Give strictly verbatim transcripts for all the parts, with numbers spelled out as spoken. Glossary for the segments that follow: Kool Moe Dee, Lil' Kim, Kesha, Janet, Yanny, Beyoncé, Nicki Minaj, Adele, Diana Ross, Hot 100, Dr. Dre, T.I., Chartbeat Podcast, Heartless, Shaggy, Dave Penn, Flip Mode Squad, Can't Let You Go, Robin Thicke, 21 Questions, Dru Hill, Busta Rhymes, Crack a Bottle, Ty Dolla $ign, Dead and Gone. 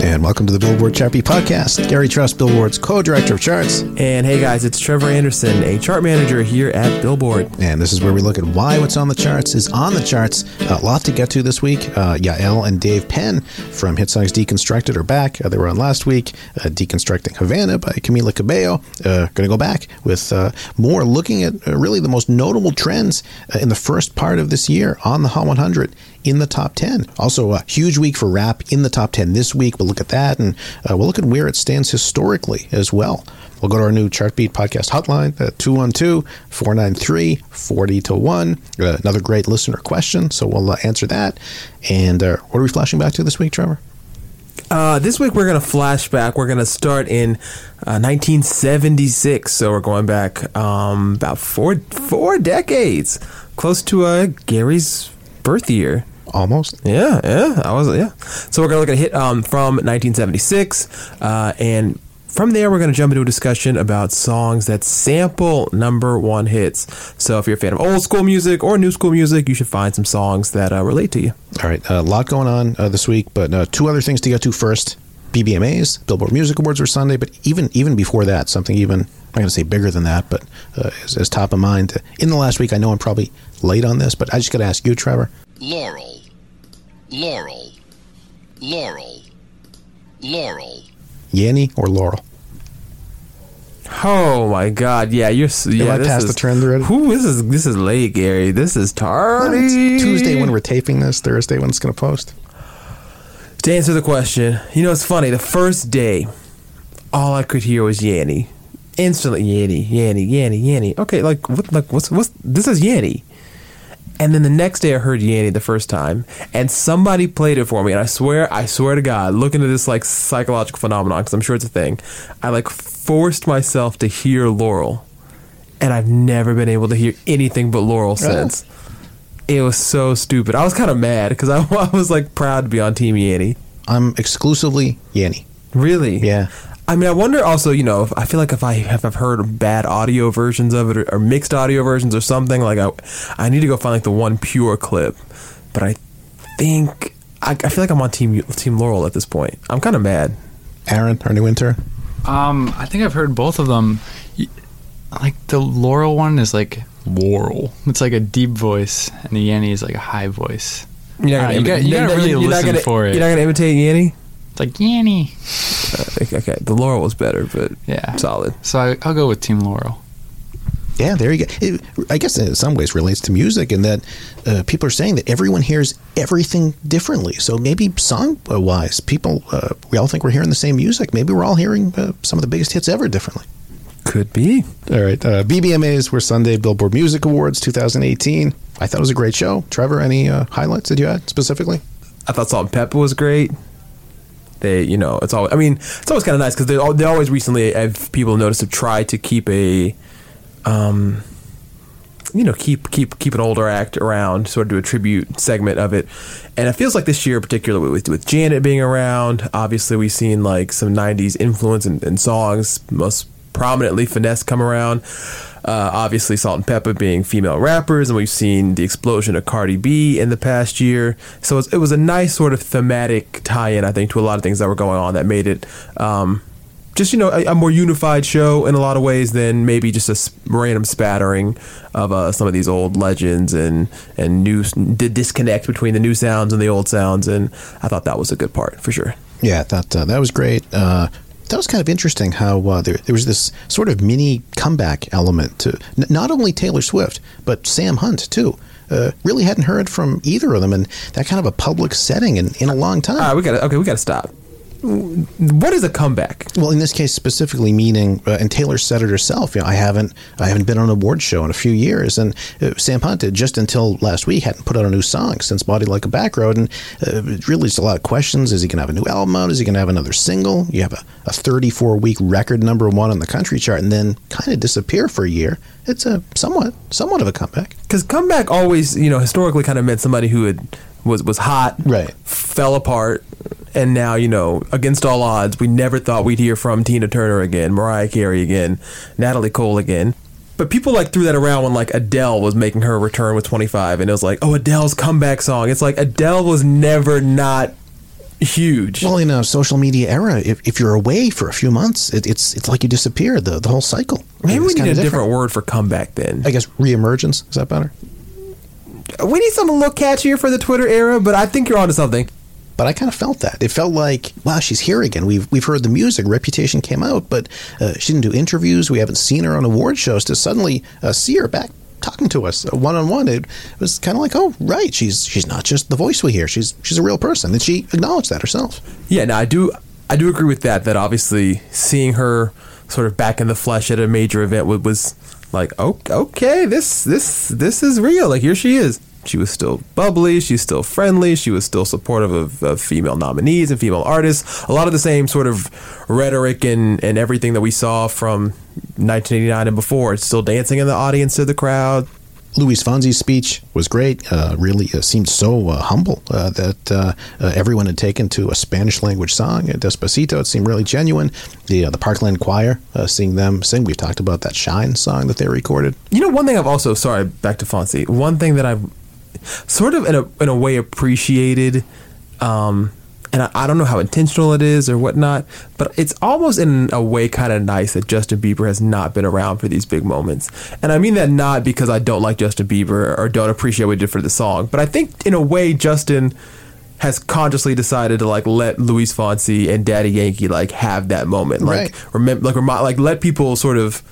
And welcome to the Billboard Chartbeat Podcast. Gary Truss, Billboard's co-director of charts. And hey guys, it's Trevor Anderson, a chart manager here at Billboard. And this is where we look at why what's on the charts is on the charts. A lot to get to this week. Uh, Yael and Dave Penn from Hit Songs Deconstructed are back. Uh, they were on last week. Uh, Deconstructing Havana by Camila Cabello. Uh, going to go back with uh, more looking at uh, really the most notable trends uh, in the first part of this year on the Hot one hundred. In the top ten. Also, a huge week for rap in the top ten this week. We'll look at that, and uh, we'll look at where it stands historically as well. We'll go to our new Chartbeat Podcast hotline at two one two, four nine three, four oh two one. Uh, another great listener question, so we'll uh, answer that. And uh, what are we flashing back to this week, Trevor? Uh, this week we're going to flash back. We're going to start in uh, nineteen seventy-six, so we're going back um, about four four decades, close to uh, Gary's birth year. Almost. Yeah, yeah. I was, yeah. So we're going to look at a hit um, from nineteen seventy-six. Uh, and from there, we're going to jump into a discussion about songs that sample number one hits. So if you're a fan of old school music or new school music, you should find some songs that uh, relate to you. All right. A lot going on uh, this week, but uh, two other things to get to first. B B M As, Billboard Music Awards were Sunday, but even even before that, something even, I'm not going to say bigger than that, but uh, is, is top of mind. In the last week, I know I'm probably late on this, but I just got to ask you, Trevor. Laurel. Laurel. Laurel. Laurel. Yanny or Laurel? Oh my God! Yeah, you're. Yeah, Am I past is, the trend already? Who this is? This is late, Gary. This is tardy. Well, it's Tuesday when we're taping this. Thursday when it's going to post. To answer the question, you know, it's funny. The first day, all I could hear was Yanny. Instantly, Yanny, Yanny, Yanny, Yanny. Okay, like, what, like what's, what's, this is Yanny. And then the next day I heard Yanny the first time, and somebody played it for me. And I swear, I swear to God, looking at this, like, psychological phenomenon, because I'm sure it's a thing, I, like, forced myself to hear Laurel. And I've never been able to hear anything but Laurel since. Oh. It was so stupid. I was kind of mad because I, I was like proud to be on Team Yanny. I'm exclusively Yanny. Really? Yeah. I mean, I wonder also, you know, if, I feel like if, I, if I've heard bad audio versions of it or, or mixed audio versions or something, like I I need to go find like the one pure clip. But I think, I, I feel like I'm on Team Team Laurel at this point. I'm kind of mad. Aaron, our new intern? Um, I think I've heard both of them. Like the Laurel one is like... Laurel. It's like a deep voice, and the Yanny is like a high voice. You're not gonna really listen for it. You're not gonna imitate Yanny. It's like Yanny. Uh, okay, the Laurel was better, but yeah, solid. So I, I'll go with Team Laurel. Yeah, there you go. It, I guess in some ways relates to music in that uh, people are saying that everyone hears everything differently. So maybe song-wise, people uh, we all think we're hearing the same music. Maybe we're all hearing uh, some of the biggest hits ever differently. Could be. All right. Uh, B B M As were Sunday, Billboard Music Awards twenty eighteen. I thought it was a great show. Trevor, any uh, highlights that you had specifically? I thought Salt and Pepper was great. They, you know, it's always, I mean, it's always kind of nice because they they always recently, have people noticed, have tried to keep a, um, you know, keep keep keep an older act around, sort of do a tribute segment of it. And it feels like this year, particularly with, with Janet being around, obviously we've seen like some nineties influence in, in songs, most prominently Finesse come around. Uh, obviously, Salt and Peppa being female rappers, and we've seen the explosion of Cardi B in the past year. So it was, it was a nice sort of thematic tie-in, I think, to a lot of things that were going on that made it um, just, you know, a, a more unified show in a lot of ways than maybe just a sp- random spattering of uh, some of these old legends and, and new the disconnect between the new sounds and the old sounds. And I thought that was a good part, for sure. Yeah, I thought uh, that was great. Uh That was kind of interesting how uh, there, there was this sort of mini comeback element to n- not only Taylor Swift, but Sam Hunt, too. Uh, really hadn't heard from either of them in that kind of a public setting in, in a long time. All right, we gotta, okay, we got to stop. What is a comeback? Well, in this case specifically, meaning, uh, and Taylor said it herself. You know, I haven't, I haven't been on an award show in a few years, and uh, Sam Hunt just until last week hadn't put out a new song since "Body Like a Back Road," and uh, it really is a lot of questions. Is he going to have a new album out? Is he going to have another single? You have a, a thirty-four week record number one on the country chart, and then kind of disappear for a year. It's a somewhat, somewhat of a comeback. Because comeback always, you know, historically kind of meant somebody who had was was hot, right? Fell apart. And now, you know, against all odds, we never thought we'd hear from Tina Turner again, Mariah Carey again, Natalie Cole again. But people, like, threw that around when, like, Adele was making her return with twenty-five. And it was like, oh, Adele's comeback song. It's like Adele was never not huge. Well, in a social media era, if, if you're away for a few months, it, it's it's like you disappear, the, the whole cycle. Maybe we need a different. different word for comeback then. I guess reemergence. Is that better? We need something a little catchier for the Twitter era, but I think you're onto something. But I kind of felt that. It felt like, wow, she's here again. We've we've heard the music. Reputation came out, but uh, she didn't do interviews. We haven't seen her on award shows. To suddenly uh, see her back talking to us one on one, it was kind of like, oh, right, she's she's not just the voice we hear. She's she's a real person, and she acknowledged that herself. Yeah, no, I do I do agree with that. That obviously seeing her sort of back in the flesh at a major event was like, oh, okay, this this this is real. Like, here she is. She was still bubbly, she's still friendly, she was still supportive of, of female nominees and female artists. A lot of the same sort of rhetoric and, and everything that we saw from nineteen eighty-nine and before. It's still dancing in the audience to the crowd. Luis Fonsi's speech was great. Uh, really uh, seemed so uh, humble uh, that uh, uh, everyone had taken to a Spanish language song, Despacito. It seemed really genuine. The uh, the Parkland Choir, uh, seeing them sing. We've talked about that Shine song that they recorded. You know, one thing I've also, sorry, back to Fonsi, one thing that I've sort of in a in a way appreciated, um, and I, I don't know how intentional it is or whatnot, but it's almost in a way kind of nice that Justin Bieber has not been around for these big moments. And I mean that not because I don't like Justin Bieber or don't appreciate what he did for the song, but I think in a way Justin has consciously decided to, like, let Luis Fonsi and Daddy Yankee, like, have that moment, like right. remember, like remind, like let people sort of.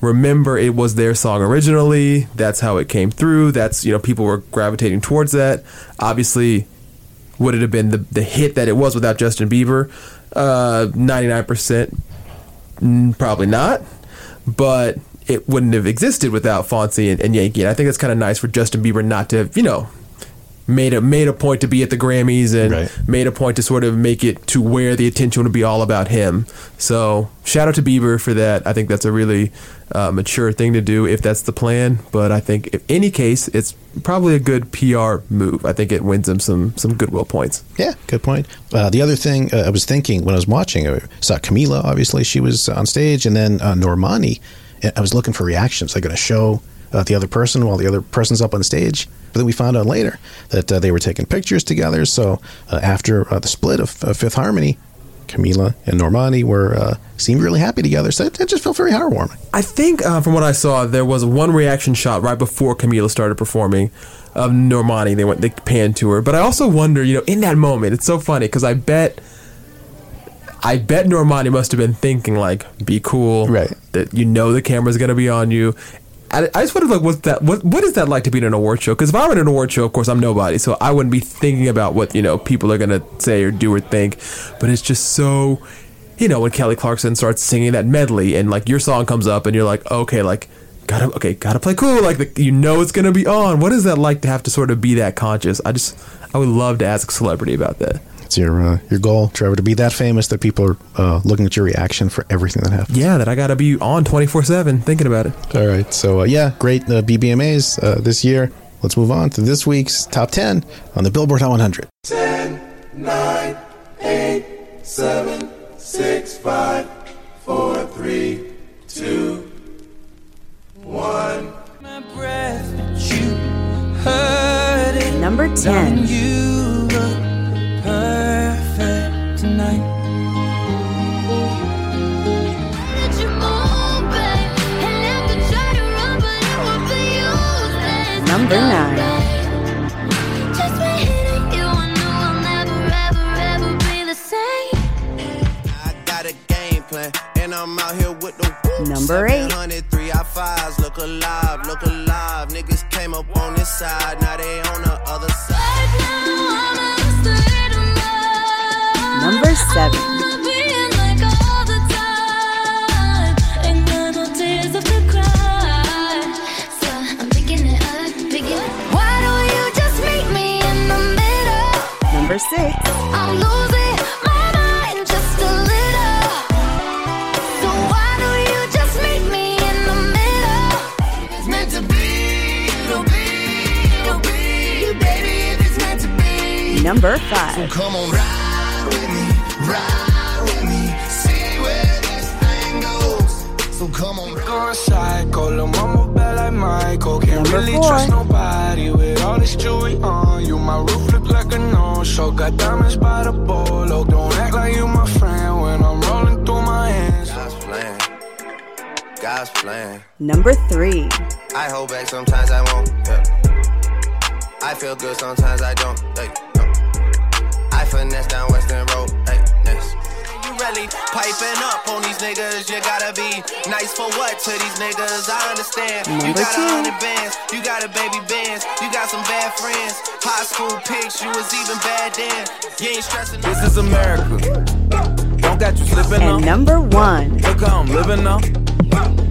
Remember, it was their song originally. That's how it came through. That's, you know, people were gravitating towards that. Obviously, would it have been the, the hit that it was without Justin Bieber? Uh, ninety-nine percent probably not. But it wouldn't have existed without Fonsi and, and Yankee. And I think it's kind of nice for Justin Bieber not to have, you know, made a, made a point to be at the Grammys and right. made a point to sort of make it to where the attention would be all about him. So shout out to Bieber for that. I think that's a really uh, mature thing to do if that's the plan. But I think in any case, it's probably a good P R move. I think it wins him some some goodwill points. Yeah, good point. Uh, the other thing uh, I was thinking when I was watching, I saw Camila, obviously, she was on stage, and then uh, Normani. I was looking for reactions. They're going to show uh, the other person while the other person's up on stage. But then we found out later that uh, they were taking pictures together. So uh, after uh, the split of uh, Fifth Harmony, Camila and Normani were uh, seemed really happy together. So it, it just felt very heartwarming. I think uh, from what I saw, there was one reaction shot right before Camila started performing of Normani. They went they panned to her. But I also wonder, you know, in that moment, it's so funny because I bet. I bet Normani must have been thinking, like, be cool, right? That you know the camera's going to be on you. I, I just wonder, like, what's that, what, what is that like to be in an award show? Because if I'm in an award show, of course, I'm nobody, so I wouldn't be thinking about what, you know, people are going to say or do or think. But it's just so, you know, when Kelly Clarkson starts singing that medley and, like, your song comes up and you're like, okay, like, gotta, okay, gotta play cool. Like, the, you know it's going to be on. What is that like to have to sort of be that conscious? I just, I would love to ask a celebrity about that. Your uh, your goal, Trevor, to be that famous that people are uh, looking at your reaction for everything that happens. Yeah, that I gotta be on twenty-four seven thinking about it. All right, so uh, yeah, great uh, B B M As uh, this year. Let's move on to this week's top ten on the Billboard Hot one hundred. ten, nine, eight, seven, six, five, four, three, two, number ten. Don't you look perfect tonight? Number nine. Just by hitting you, I know I'll never, ever, ever be the same. I got a game plan, and I'm out here with the whoops. Number eight. seven oh three I fives, look alive, look alive. Niggas came up on this side, now they on the other side. Now I'm out of state of love. Number seven. I'm not being like all the time. Ain't got no tears left to cry. Number six. I'm losing my mind just a little. So why do you just meet me in the middle? It's meant to be, it'll be, it'll be, baby, if it's meant to be. Number five. So come on, ride with me, ride with me, see where this thing goes. So come on, go psycho, little mama bad like Michael. Can't Number really four. Trust nobody with all this jewelry on you. My roof look like a so got diamonds by the bolo. Don't act like you my friend when I'm rolling through my hands. God's plan, God's plan. Number three. I hold back sometimes I won't. Yeah. I feel good sometimes I don't. Hey, no. I finesse down Western Road. Hey, yes. You really piping up on these niggas. You gotta be nice for what to these niggas. I understand. Number you got two. a hundred bands. You got a baby bands. You got some bad friends. High school pics, you was even bad then. You ain't stressing. This is America. Don't got you slipping on. And number one. Look how I'm living on.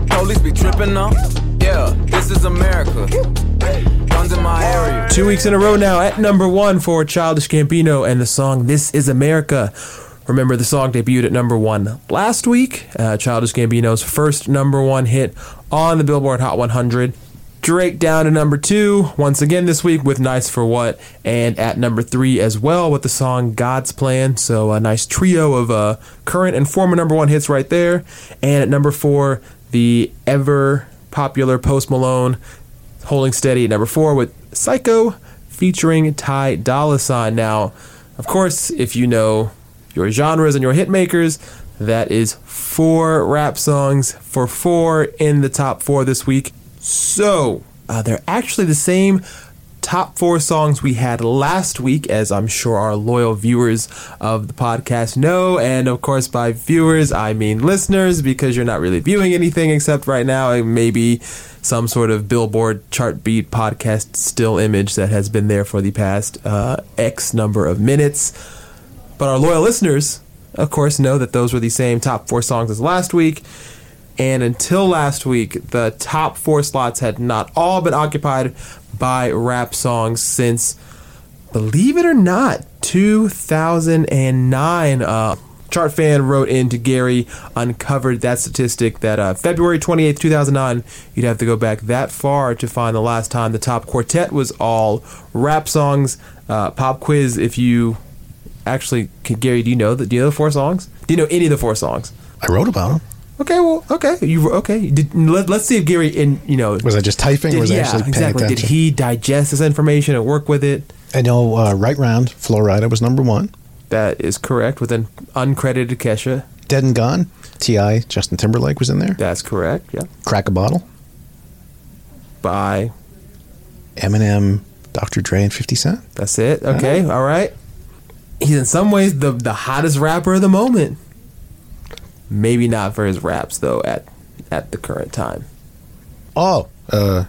Police be tripping on. Yeah, this is America. Guns in my area. Two weeks in a row now at number one for Childish Gambino and the song This is America. Remember, the song debuted at number one last week. Uh, Childish Gambino's first number one hit on the Billboard Hot one hundred. Drake down to number two once again this week with Nice for What, and at number three as well with the song God's Plan. So a nice trio of uh, current and former number one hits right there. And at number four, the ever popular Post Malone holding steady at number four with Psycho featuring Ty Dolla Sign. Now, of course, if you know your genres and your hit makers, that is four rap songs for four in the top four this week. So, uh, they're actually the same top four songs we had last week, as I'm sure our loyal viewers of the podcast know. And, of course, by viewers, I mean listeners, because you're not really viewing anything except right now maybe some sort of Billboard Chartbeat Podcast still image that has been there for the past uh, X number of minutes. But our loyal listeners, of course, know that those were the same top four songs as last week. And until last week, the top four slots had not all been occupied by rap songs since, believe it or not, two thousand nine. Uh, ChartFan wrote in to Gary, uncovered that statistic that uh, February twenty-eighth, two thousand nine, you'd have to go back that far to find the last time the top quartet was all rap songs. Uh, pop quiz, if you actually, can, Gary, do you know the, do you know the four songs? Do you know any of the four songs? I wrote about them. Okay, well, okay, you okay? Did, let, let's see if Gary, in you know, was I just typing? Did, or was yeah, I actually paying exactly. attention? Did he digest this information and work with it? I know, uh, right round, Florida was number one. That is correct. With an uncredited Kesha, Dead and Gone, T I, Justin Timberlake was in there. That's correct. Yeah, Crack a Bottle by Eminem, Doctor Dre, and fifty Cent. That's it. Okay, all right. He's in some ways the the hottest rapper of the moment. Maybe not for his raps, though, at at the current time. Oh, uh,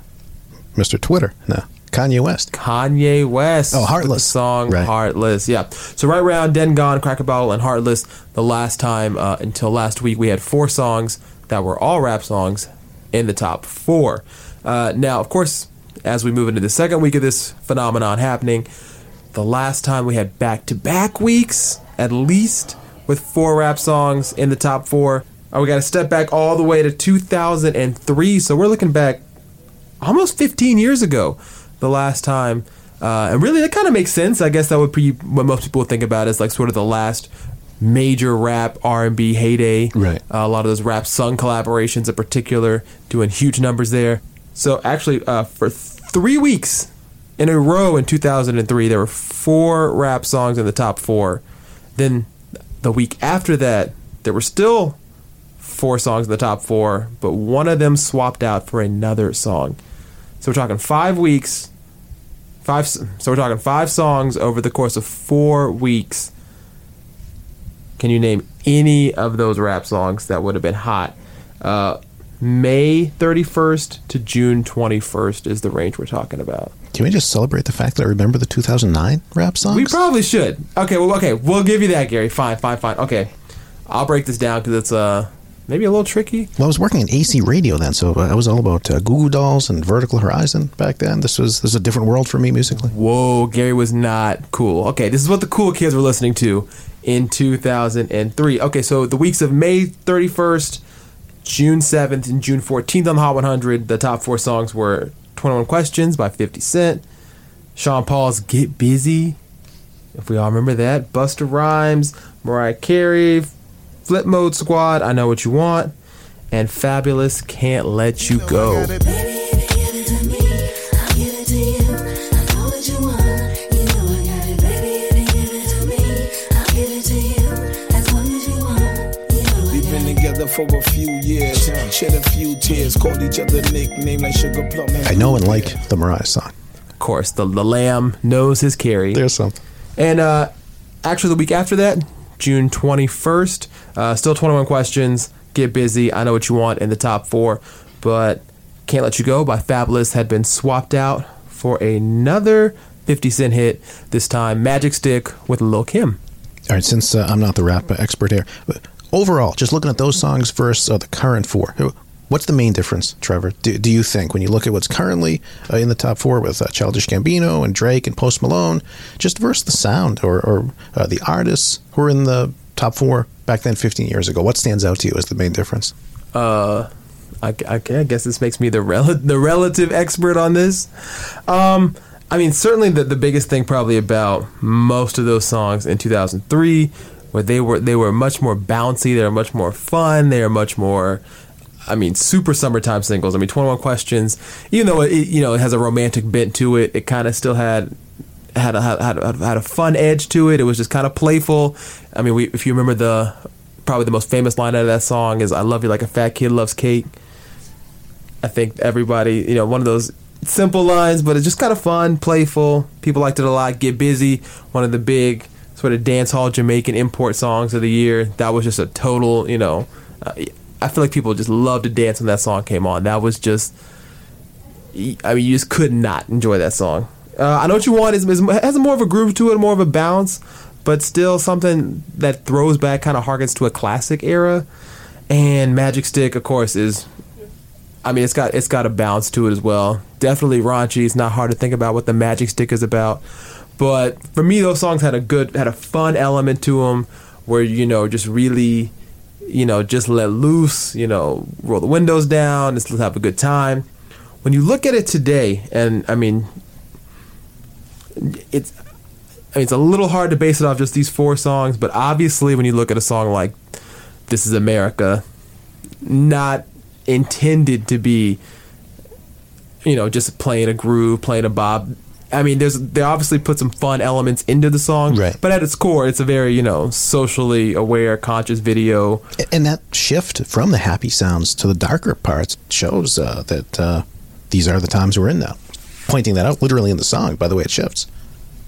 Mister Twitter. No, Kanye West. Kanye West. Oh, Heartless. The song right. Heartless, yeah. So right round, Den Gone, Crack a Bottle, and Heartless. The last time, uh, until last week, we had four songs that were all rap songs in the top four. Uh, now, of course, as we move into the second week of this phenomenon happening, the last time we had back-to-back weeks, at least, with four rap songs in the top four. Oh, we got to step back all the way to two thousand three. So we're looking back almost fifteen years ago, the last time. Uh, and really, that kind of makes sense. I guess that would be what most people would think about as like sort of the last major rap R and B heyday. Right. Uh, a lot of those rap sung collaborations in particular, doing huge numbers there. So actually, uh, for th- three weeks in a row in two thousand three. There were four rap songs in the top four. Then the week after that, there were still four songs in the top four, but one of them swapped out for another song. So we're talking five weeks. Five. So we're talking five songs over the course of four weeks. Can you name any of those rap songs that would have been hot? Uh, May thirty-first to June twenty-first is the range we're talking about. Can we just celebrate the fact that I remember the two thousand nine rap songs? We probably should. Okay, well, okay, we'll give you that, Gary. Fine, fine, fine. Okay, I'll break this down because it's uh, maybe a little tricky. Well, I was working in A C radio then, so I was all about uh, Goo Goo Dolls and Vertical Horizon back then. This was this was a different world for me musically. Whoa, Gary was not cool. Okay, this is what the cool kids were listening to in two thousand three. Okay, so the weeks of May thirty-first, June seventh, and June fourteenth on the Hot one hundred, the top four songs were twenty-one Questions by fifty Cent, Sean Paul's Get Busy, if we all remember that, Busta Rhymes, Mariah Carey, Flip Mode Squad, I Know What You Want, and Fabulous Can't Let You Go. For a few years, shed a few tears, called each other nickname like Sugar Plum. I know and like the Mariah song. Of course, the, the lamb knows his Carey. There's something. And uh, actually, the week after that, June twenty-first, uh, still twenty-one Questions, Get Busy, I Know What You Want in the top four, but Can't Let You Go by Fabulous had been swapped out for another fifty Cent hit, this time Magic Stick with Lil' Kim. All right, since uh, I'm not the rap expert here, but overall, just looking at those songs versus uh, the current four, what's the main difference, Trevor? Do, do you think when you look at what's currently uh, in the top four with uh, Childish Gambino and Drake and Post Malone, just versus the sound or, or uh, the artists who were in the top four back then fifteen years ago, what stands out to you as the main difference? Uh, I, I, I guess this makes me the rel- the relative expert on this. Um, I mean, certainly the, the biggest thing probably about most of those songs in two thousand three. Where they were they were much more bouncy, they were much more fun, they were much more, I mean, super summertime singles. I mean, twenty-one Questions, even though it, you know, it has a romantic bent to it, it kind of still had had a, had a, had a fun edge to it. It was just kind of playful. I mean, we, if you remember the probably the most famous line out of that song is "I love you like a fat kid loves cake." I think everybody, you know, one of those simple lines, but it's just kind of fun, playful. People liked it a lot. Get Busy, one of the big sort of dance hall Jamaican import songs of the year. That was just a total, you know, uh, I feel like people just loved to dance when that song came on. That was just, I mean, you just could not enjoy that song. Uh, I Know What You Want is, is has more of a groove to it, more of a bounce, but still something that throws back, kind of harkens to a classic era. And Magic Stick, of course, is, I mean, it's got it's got a bounce to it as well. Definitely raunchy. It's not hard to think about what the Magic Stick is about. But for me, those songs had a good, had a fun element to them, where, you know, just really, you know, just let loose, you know, roll the windows down, just have a good time. When you look at it today, and I mean, it's, I mean, it's a little hard to base it off just these four songs, but obviously, when you look at a song like "This Is America," not intended to be, you know, just playing a groove, playing a bob. I mean, there's they obviously put some fun elements into the song, right. But at its core, it's a very, you know, socially aware, conscious video. And that shift from the happy sounds to the darker parts shows uh, that uh, these are the times we're in now. Pointing that out literally in the song, by the way, it shifts.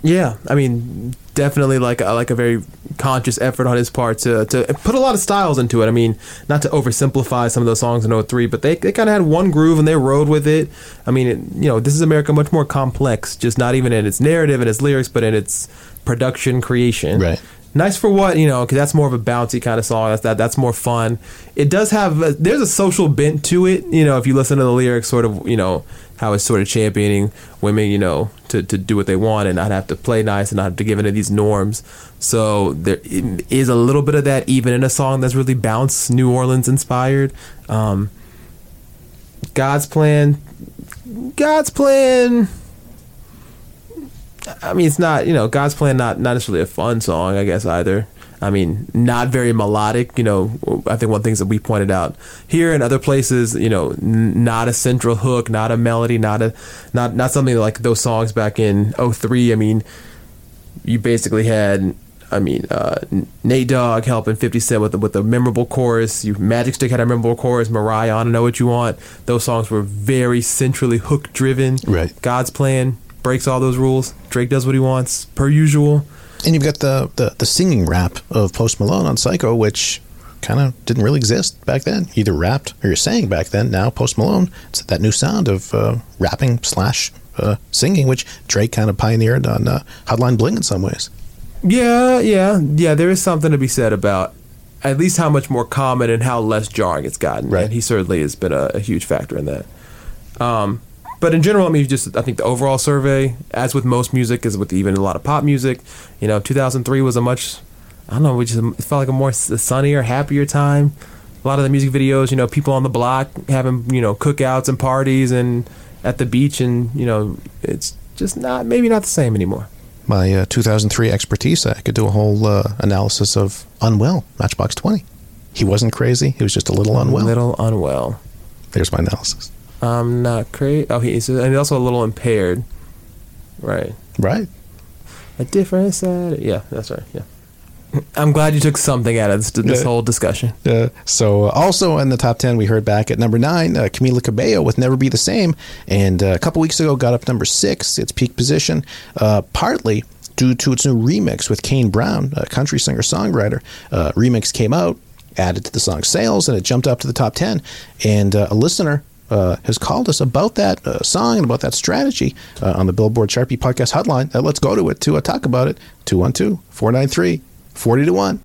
Yeah, I mean, definitely like a, like a very conscious effort on his part to to put a lot of styles into it. I mean, not to oversimplify some of those songs in oh three, but they, they kind of had one groove and they rode with it. I mean, it, you know, This Is America, much more complex, just not even in its narrative and its lyrics, but in its production creation. Right. Nice for What, you know, because that's more of a bouncy kind of song. That's that. That's more fun. It does have, a, there's a social bent to it, you know, if you listen to the lyrics, sort of, you know, how it's sort of championing women, you know, to, to do what they want and not have to play nice and not have to give into these norms. So there is a little bit of that even in a song that's really bounce, New Orleans inspired. Um, God's Plan, God's Plan. I mean, it's not, you know, God's Plan, not, not necessarily a fun song, I guess, either. I mean, not very melodic. You know, I think one of the things that we pointed out here and other places, you know, n- not a central hook, not a melody, not a, not not something like those songs back in oh three. I mean, you basically had, I mean, uh, Nate Dogg helping fifty Cent with the, with a memorable chorus. You Magic Stick had a memorable chorus. Mariah, I Know What You Want. Those songs were very centrally hook driven. Right. God's Plan breaks all those rules. Drake does what he wants, per usual. And you've got the, the, the singing rap of Post Malone on Psycho, which kind of didn't really exist back then. Either rapped or you sang back then. Now Post Malone, it's that new sound of uh, rapping slash uh, singing, which Drake kind of pioneered on uh, Hotline Bling in some ways. Yeah, yeah, yeah. There is something to be said about at least how much more common and how less jarring it's gotten. Right. And he certainly has been a, a huge factor in that. Um, But in general, I mean, just I think the overall survey, as with most music, is with even a lot of pop music. You know, two thousand three was a much, I don't know, we just it felt like a more sunnier, happier time. A lot of the music videos, you know, people on the block having, you know, cookouts and parties and at the beach, and you know, it's just not maybe not the same anymore. My uh, two thousand three expertise, I could do a whole uh, analysis of Unwell, Matchbox twenty. He wasn't crazy; he was just a little unwell. A little unwell. There's my analysis. I'm not crazy. Oh, he's and he's also a little impaired, right? Right. A different side. Yeah, that's right. Yeah. I'm glad you took something out of this, this uh, whole discussion. Uh, so, uh, also in the top ten, we heard back at number nine, uh, Camila Cabello with Never Be the Same, and uh, a couple weeks ago got up number six, its peak position, uh, partly due to its new remix with Kane Brown, a country singer songwriter. Uh, remix came out, added to the song's sales, and it jumped up to the top ten. And uh, a listener. Uh, has called us about that uh, song and about that strategy uh, on the Billboard Chartbeat Podcast hotline. Uh, let's go to it to uh, talk about it. two one two, four nine three, four oh two one.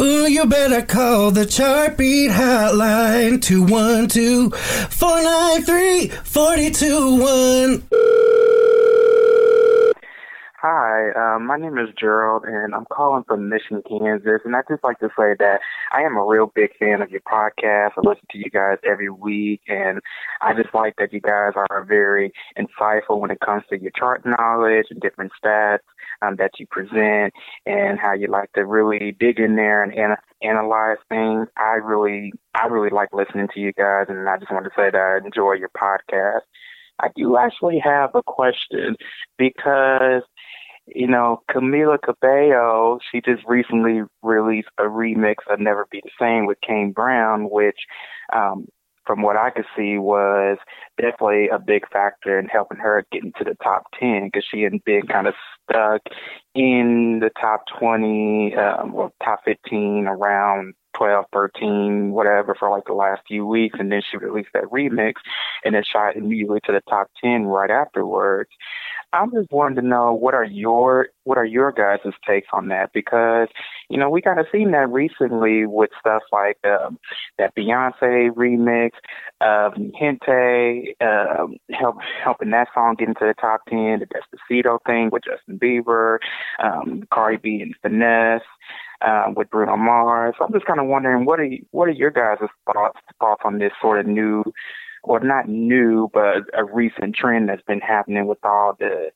Ooh, you better call the Chartbeat hotline. two one two, four nine three, four two two one. Hi, uh, my name is Gerald, and I'm calling from Mission, Kansas, and I'd just like to say that I am a real big fan of your podcast. I listen to you guys every week, and I just like that you guys are very insightful when it comes to your chart knowledge and different stats um, that you present, and how you like to really dig in there and ana- analyze things. I really, I really like listening to you guys, and I just want to say that I enjoy your podcast. I do actually have a question because, you know, Camila Cabello, she just recently released a remix of Never Be the Same with Kane Brown, which um, from what I could see was definitely a big factor in helping her get into the top ten, because she had been kind of stuck in the top twenty um, or top fifteen around twelve, thirteen, whatever, for like the last few weeks. And then she released that remix and it shot immediately to the top ten right afterwards. I'm just wanting to know what are your what are your guys' takes on that, because, you know, we kind of seen that recently with stuff like um, that Beyonce remix of um, Gente um, help, helping that song get into the top ten, the Despacito thing with Justin Bieber, um, Cardi B and Finesse um, with Bruno Mars. So I'm just kind of wondering what are you, what are your guys' thoughts thoughts on this sort of new, well, not new, but a recent trend that's been happening with all the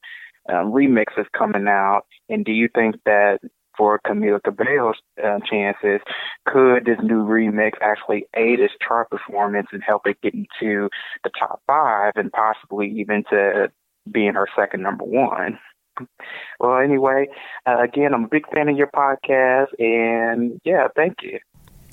um, remixes coming out. And do you think that for Camila Cabello's uh, chances, could this new remix actually aid its chart performance and help it get into the top five and possibly even to being her second number one? Well, anyway, uh, again, I'm a big fan of your podcast. And, yeah, thank you.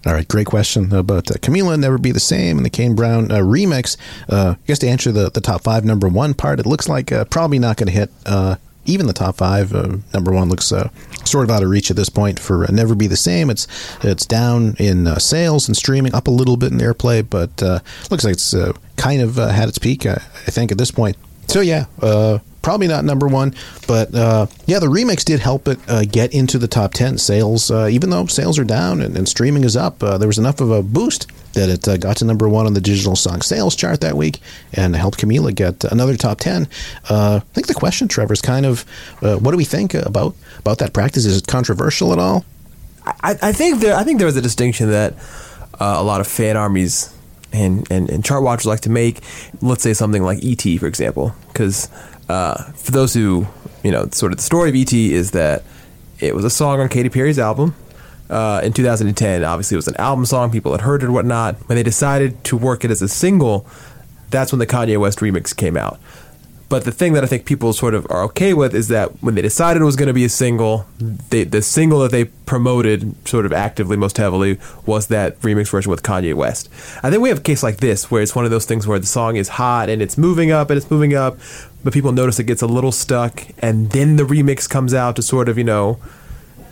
All right, great question about uh, Camila, Never Be the Same, and the Kane Brown uh, remix. Uh, I guess to answer the, the top five, number one part, it looks like uh, probably not going to hit uh, even the top five. Uh, number one looks uh, sort of out of reach at this point for uh, Never Be the Same. It's it's down in uh, sales and streaming, up a little bit in airplay, but uh, looks like it's uh, kind of uh, had its peak, I, I think, at this point. So, yeah, uh, probably not number one, but uh, yeah, the remix did help it uh, get into the top ten sales. Uh, even though sales are down and, and streaming is up, uh, there was enough of a boost that it uh, got to number one on the digital song sales chart that week and helped Camila get another top ten. Uh, I think the question, Trevor, is kind of uh, what do we think about about that practice? Is it controversial at all? I, I think there I think there is a distinction that uh, a lot of fan armies and, and, and chart watchers like to make. Let's say something like E T, for example, because Uh, for those who, you know, sort of the story of E T is that It was a song on Katy Perry's album uh, in two thousand ten. Obviously, it was an album song. People had heard it or whatnot. When they decided to work it as a single, that's when the Kanye West remix came out. But the thing that I think people sort of are okay with is that when they decided it was going to be a single, they, the single that they promoted sort of actively most heavily was that remix version with Kanye West. I think we have a case like this where it's one of those things where the song is hot and it's moving up and it's moving up, but people notice it gets a little stuck, and then the remix comes out to sort of, you know,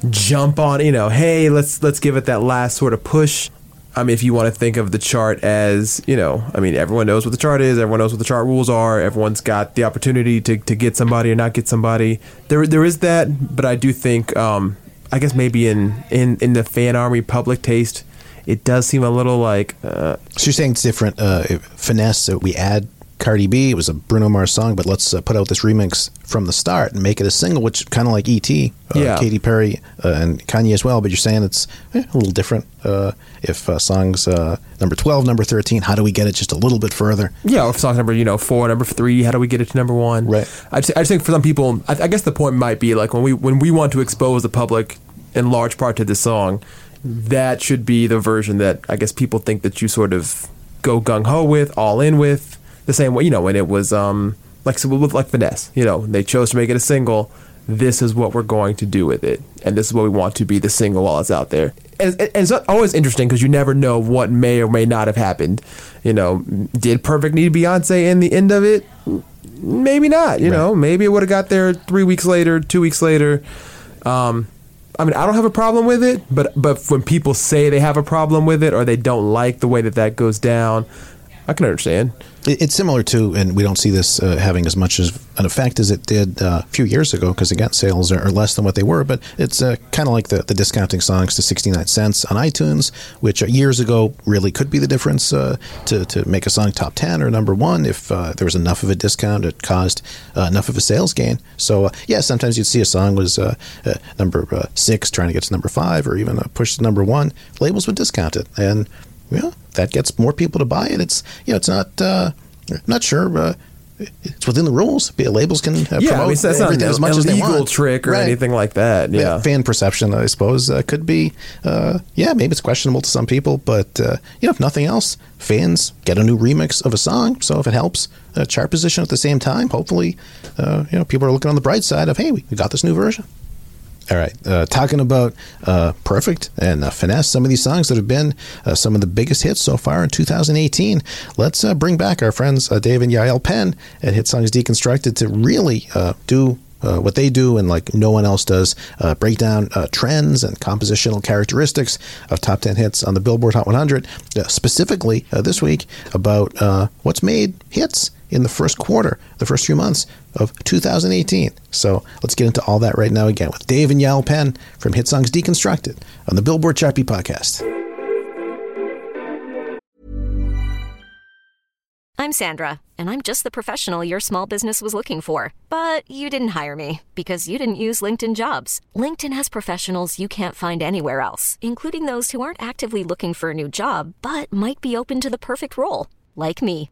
jump on, you know, hey, let's let's give it that last sort of push. I mean, if you want to think of the chart as, you know, I mean, everyone knows what the chart is. Everyone knows what the chart rules are. Everyone's got the opportunity to, to get somebody or not get somebody. There, there is that, but I do think, um, I guess maybe in, in, in the fan army public taste, it does seem a little like... Uh, so you're saying it's different uh, finesse that we add Cardi B. It was a Bruno Mars song, but let's uh, put out this remix from the start and make it a single, which kind of like E T Uh, yeah. Katy Perry uh, and Kanye as well. But you're saying it's eh, a little different. Uh, if uh, songs uh, number twelve, number thirteen, how do we get it just a little bit further? Yeah, or if songs number you know four, number three, how do we get it to number one? Right. I just, I just think for some people, I, I guess the point might be like when we when we want to expose the public in large part to this song, that should be the version that I guess people think that you sort of go gung ho with, all in with. The same way, you know, when it was um, like so with like finesse, you know, they chose to make it a single. This is what we're going to do with it, and this is what we want to be the single while it's out there. And, and it's always interesting because you never know what may or may not have happened. You know, did Perfect need Beyonce in the end of it? Maybe not. You right. know, maybe it would have got there three weeks later, two weeks later. Um, I mean, I don't have a problem with it, but but when people say they have a problem with it or they don't like the way that that goes down, I can understand. It's similar to, and we don't see this uh, having as much as an effect as it did uh, a few years ago, because again, sales are, are less than what they were, but it's uh, kind of like the, the discounting songs to sixty-nine cents on iTunes, which years ago really could be the difference uh, to, to make a song top ten or number one if uh, there was enough of a discount, it caused uh, enough of a sales gain. So uh, yeah, sometimes you'd see a song was uh, uh, number uh, six trying to get to number five or even uh, push to number one, labels would discount it, and yeah, that gets more people to buy it. It's you know, it's not. Uh, I'm not sure. Uh, it's within the rules. Labels can uh, yeah, promote I mean, so everything not as much as they want. Illegal trick or right. anything like that. Yeah, yeah, fan perception, I suppose, uh, could be. Uh, yeah, maybe it's questionable to some people, but uh, you know, if nothing else, fans get a new remix of a song. So if it helps uh, chart position at the same time, hopefully, uh, you know, people are looking on the bright side of hey, we got this new version. All right, uh, talking about uh, Perfect and uh, Finesse, some of these songs that have been uh, some of the biggest hits so far in two thousand eighteen. Let's uh, bring back our friends uh, Dave and Yael Penn at Hit Songs Deconstructed to really uh, do uh, what they do and like no one else does, uh, break down uh, trends and compositional characteristics of top ten hits on the Billboard Hot one hundred, uh, specifically uh, this week about uh, what's made hits in the first quarter, the first few months of two thousand eighteen. So let's get into all that right now again with Dave and Yael Penn from Hit Songs Deconstructed on the Billboard Chartbeat Podcast. I'm Sandra, and I'm just the professional your small business was looking for. But you didn't hire me because you didn't use LinkedIn Jobs. LinkedIn has professionals you can't find anywhere else, including those who aren't actively looking for a new job, but might be open to the perfect role, like me.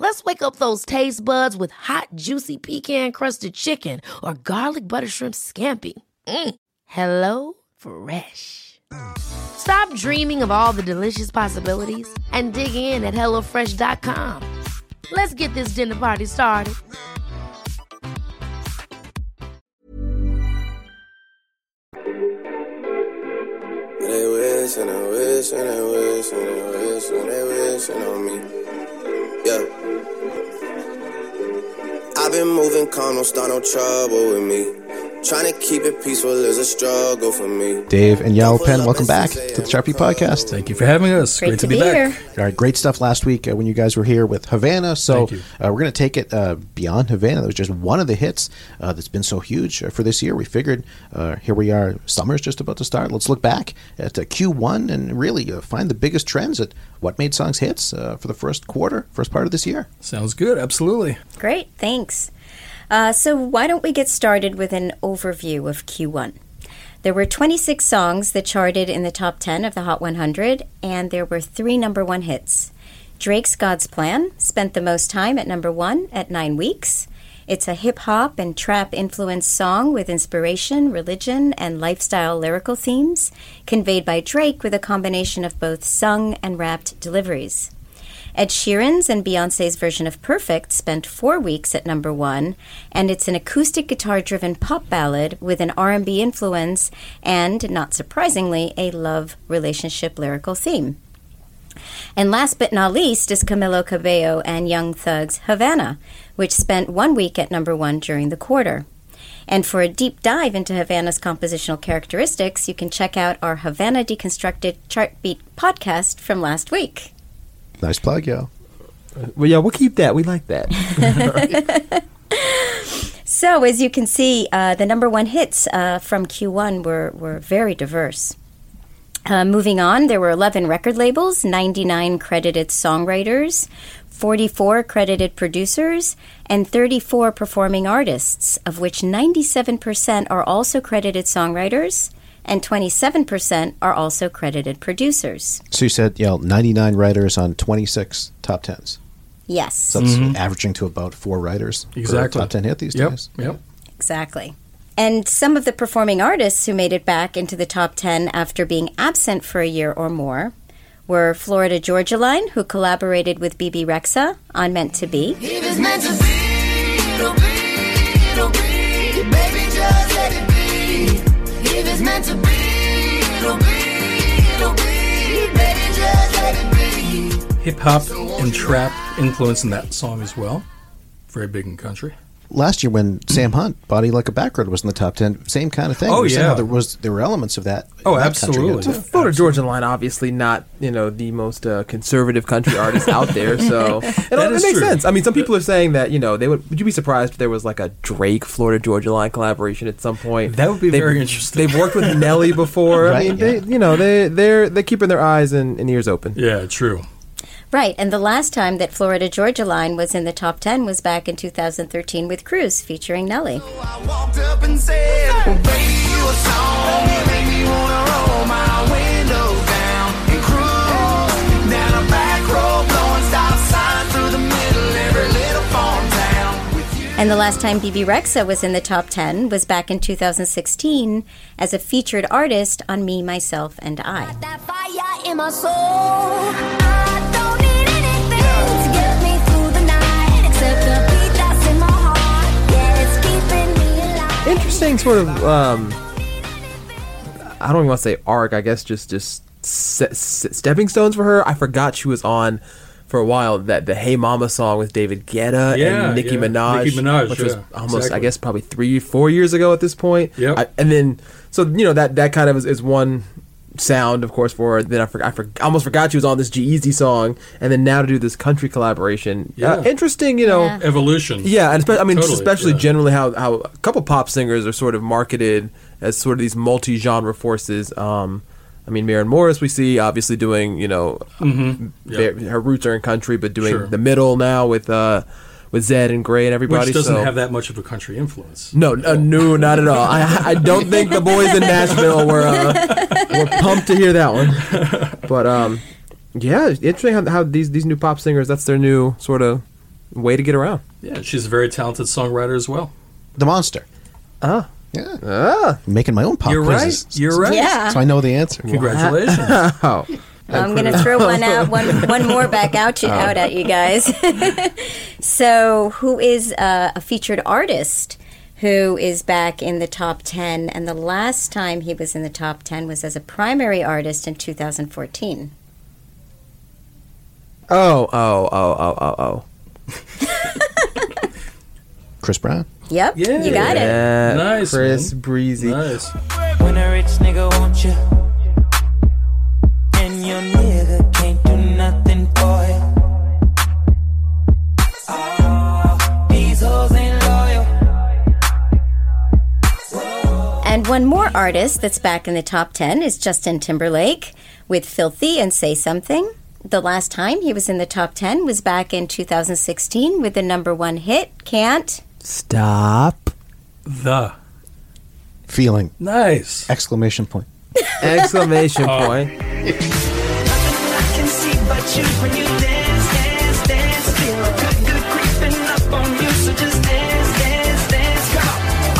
Let's wake up those taste buds with hot, juicy pecan-crusted chicken or garlic butter shrimp scampi. Mm. Hello Fresh. Stop dreaming of all the delicious possibilities and dig in at hello fresh dot com. Let's get this dinner party started. They wish and I wish and I wish and I wish and they wish on me. Yeah. I've been moving calm, don't start no trouble with me. Trying to keep it peaceful is a struggle for me. Dave and Yael Penn, welcome back to the Chartbeat Podcast. Thank you for having us. Great, great to, to be, be back. Here. All right, great stuff last week uh, when you guys were here with Havana. So uh, we're going to take it uh, beyond Havana. That was just one of the hits uh, that's been so huge uh, for this year. We figured uh, here we are, summer's just about to start. Let's look back at uh, Q one and really uh, find the biggest trends at what made songs hits uh, for the first quarter, first part of this year. Sounds good. Absolutely. Great. Thanks. Uh, so why don't we get started with an overview of Q one? There were twenty-six songs that charted in the top ten of the Hot one hundred, and there were three number one hits. Drake's God's Plan spent the most time at number one at nine weeks. It's a hip-hop and trap-influenced song with inspiration, religion, and lifestyle lyrical themes, conveyed by Drake with a combination of both sung and rapped deliveries. Ed Sheeran's and Beyoncé's version of Perfect spent four weeks at number one, and it's an acoustic guitar-driven pop ballad with an R and B influence and, not surprisingly, a love relationship lyrical theme. And last but not least is Camila Cabello and Young Thug's Havana, which spent one week at number one during the quarter. And for a deep dive into Havana's compositional characteristics, you can check out our Havana Deconstructed Chartbeat podcast from last week. Nice plug, y'all. Well, yeah, we'll keep that. We like that. So, as you can see, uh, the number one hits uh, from Q one were, were very diverse. Uh, moving on, there were eleven record labels, ninety-nine credited songwriters, forty-four credited producers, and thirty-four performing artists, of which ninety-seven percent are also credited songwriters, and twenty-seven percent are also credited producers. So you said, you know, ninety-nine writers on twenty-six top tens. Yes. So that's mm-hmm. averaging to about four writers exactly. per top ten hit these yep. days. Yep. Exactly. And some of the performing artists who made it back into the top ten after being absent for a year or more were Florida Georgia Line, who collaborated with B B Rexha on Meant to Be. It is meant to be, it'll be, it'll be, baby, just let it be. If it's meant to be, it'll be, it'll be, baby, just let it be. Hip-hop and trap influence in that song as well. Very big in country. Last year when Sam Hunt, Body Like a Back Road, was in the top ten, same kind of thing. Oh, yeah. There, was, there were elements of that. Oh, that absolutely. Well, Florida Georgia Line, obviously not, you know, the most uh, conservative country artist out there, so it, all, it makes true. sense. I mean, some people are saying that, you know, they would would you be surprised if there was like a Drake-Florida Georgia Line collaboration at some point? That would be they've, very interesting. They've worked with Nelly before. Right? I mean, yeah. they, you know, they, they're, they're keeping their eyes and, and ears open. Yeah, true. Right, and the last time that Florida Georgia Line was in the top ten was back in two thousand thirteen with Cruise featuring Nelly. And the last time B B Rexha was in the top ten was back in two thousand sixteen as a featured artist on Me, Myself, and I. Got that fire in my soul. I don't need anything to get me through the night except the beat that's in my heart. Yeah, it's keeping me alive. Interesting sort of, um, I don't even want to say arc, I guess just, just se- se- stepping stones for her. I forgot she was on for a while that the Hey Mama song with David Guetta yeah, and Nicki yeah. Minaj, Nicki Minaj, which yeah, was almost, exactly. I guess, probably three, four years ago at this point. Yep. I, and then, so, you know, that, that kind of is, is one sound, of course, for her. Then I, for, I for, almost forgot she was on this G-Eazy song, and then now to do this country collaboration. Yeah. Uh, interesting, you know. Yeah. Evolution. Yeah, and I mean, totally, especially yeah. generally how, how a couple pop singers are sort of marketed as sort of these multi-genre forces. Um I mean, Maren Morris we see obviously doing, you know, mm-hmm. yep. her roots are in country, but doing sure. the middle now with uh, with Zed and Gray and everybody. Which doesn't so. have that much of a country influence. No, no, no not at all. I, I don't think the boys in Nashville were uh, were pumped to hear that one. But um, yeah, interesting how, how these these new pop singers, that's their new sort of way to get around. Yeah, she's a very talented songwriter as well. The Monster. Uh-huh. Yeah, ah. making my own pop You're quizzes. right. You're right. Yeah. So I know the answer. Congratulations! Wow. I'm going to throw one out, one one more back out, you, oh. out at you guys. So, who is uh, a featured artist who is back in the top ten? And the last time he was in the top ten was as a primary artist in two thousand fourteen. Oh, oh, oh, oh, oh, oh. Chris Brown. Yep, yeah. You got yeah. it. Nice, Chris man. Breezy. Nice. When a rich nigga wants you, and your nigga can't do nothing for you. Oh, these hoes ain't loyal. Whoa. And one more artist that's back in the top ten is Justin Timberlake with Filthy and Say Something. The last time he was in the top ten was back in two thousand sixteen with the number one hit, Can't Stop the Feeling. Nice. Exclamation point. Exclamation oh. point. Nothing I can see but you when you dance, dance, dance. Feel good, good creeping up on you. So just dance, dance, dance. Girl,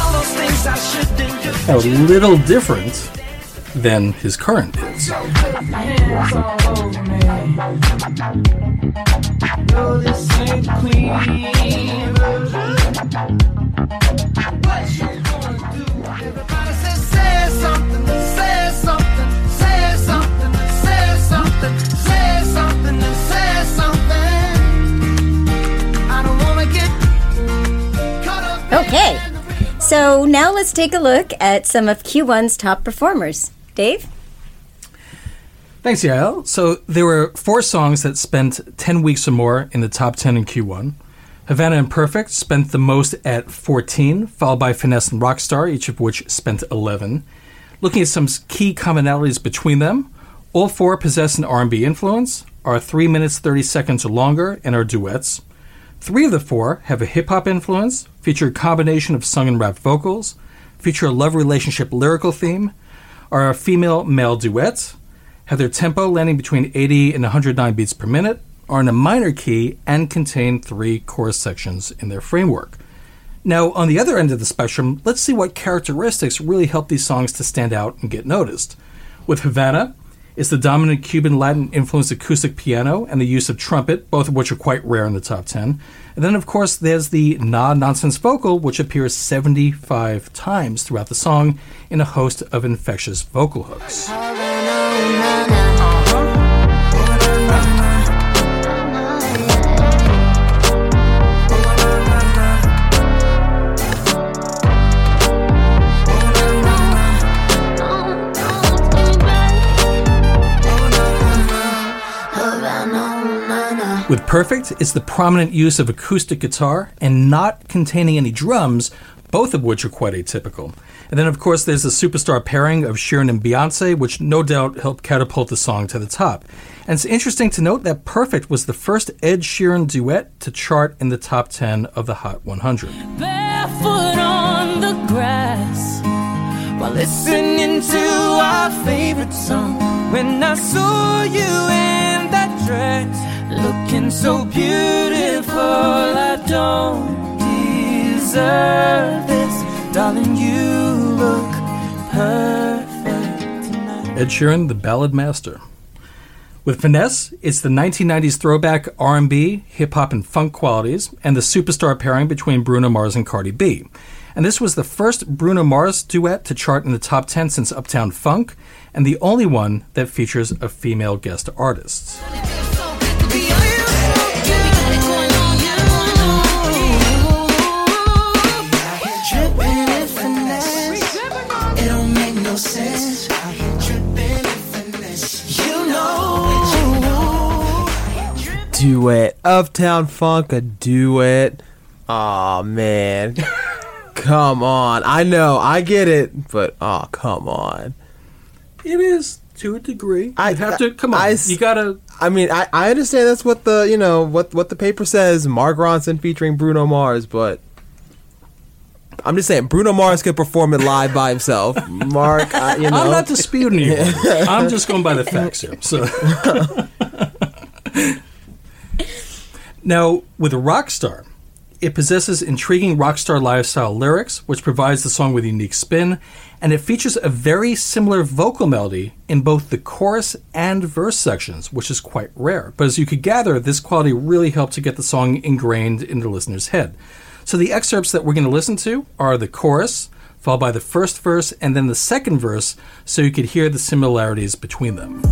all those things I shouldn't do. A little different than his current hits. Okay, so now let's take a look at some of Q one's top performers. Dave? Thanks, Yael. So there were four songs that spent ten weeks or more in the top ten in Q one. Havana and Perfect spent the most at fourteen, followed by Finesse and Rockstar, each of which spent eleven. Looking at some key commonalities between them, all four possess an R and B influence, are three minutes, thirty seconds or longer, and are duets. Three of the four have a hip-hop influence, feature a combination of sung and rap vocals, feature a love relationship lyrical theme, are a female-male duet, have their tempo landing between eighty and one hundred nine beats per minute, are in a minor key, and contain three chorus sections in their framework. Now, on the other end of the spectrum, let's see what characteristics really help these songs to stand out and get noticed. With Havana, it's the dominant Cuban Latin-influenced acoustic piano and the use of trumpet, both of which are quite rare in the top ten. And then, of course, there's the nah-nonsense vocal, which appears seventy-five times throughout the song in a host of infectious vocal hooks. With Perfect, it's the prominent use of acoustic guitar and not containing any drums, both of which are quite atypical. And then, of course, there's the superstar pairing of Sharon and Beyonce, which no doubt helped catapult the song to the top. And it's interesting to note that Perfect was the first Ed Sheeran duet to chart in the top ten of the Hot one hundred. Barefoot on the grass, while listening to our favorite song, when I saw you in that dress, looking so beautiful, I don't deserve this. Darling, you look perfect tonight. Ed Sheeran, the ballad master. With Finesse, it's the nineteen nineties throwback R and B, hip-hop, and funk qualities, and the superstar pairing between Bruno Mars and Cardi B. And this was the first Bruno Mars duet to chart in the top ten since Uptown Funk, and the only one that features a female guest artist. Duet. Uptown Funk, a duet. Aw, oh, man. Come on. I know. I get it. But, aw, oh, come on. It is, to a degree. I You'd have I, to, come on. I, you gotta. I mean, I, I understand that's what the, you know, what, what the paper says. Mark Ronson featuring Bruno Mars, but I'm just saying, Bruno Mars could perform it live by himself. Mark, I, you know. I'm not disputing you. I'm just going by the facts here. So. Now, with Rockstar, it possesses intriguing rockstar lifestyle lyrics, which provides the song with a unique spin, and it features a very similar vocal melody in both the chorus and verse sections, which is quite rare. But as you could gather, this quality really helped to get the song ingrained in the listener's head. So the excerpts that we're going to listen to are the chorus, followed by the first verse, and then the second verse, so you could hear the similarities between them.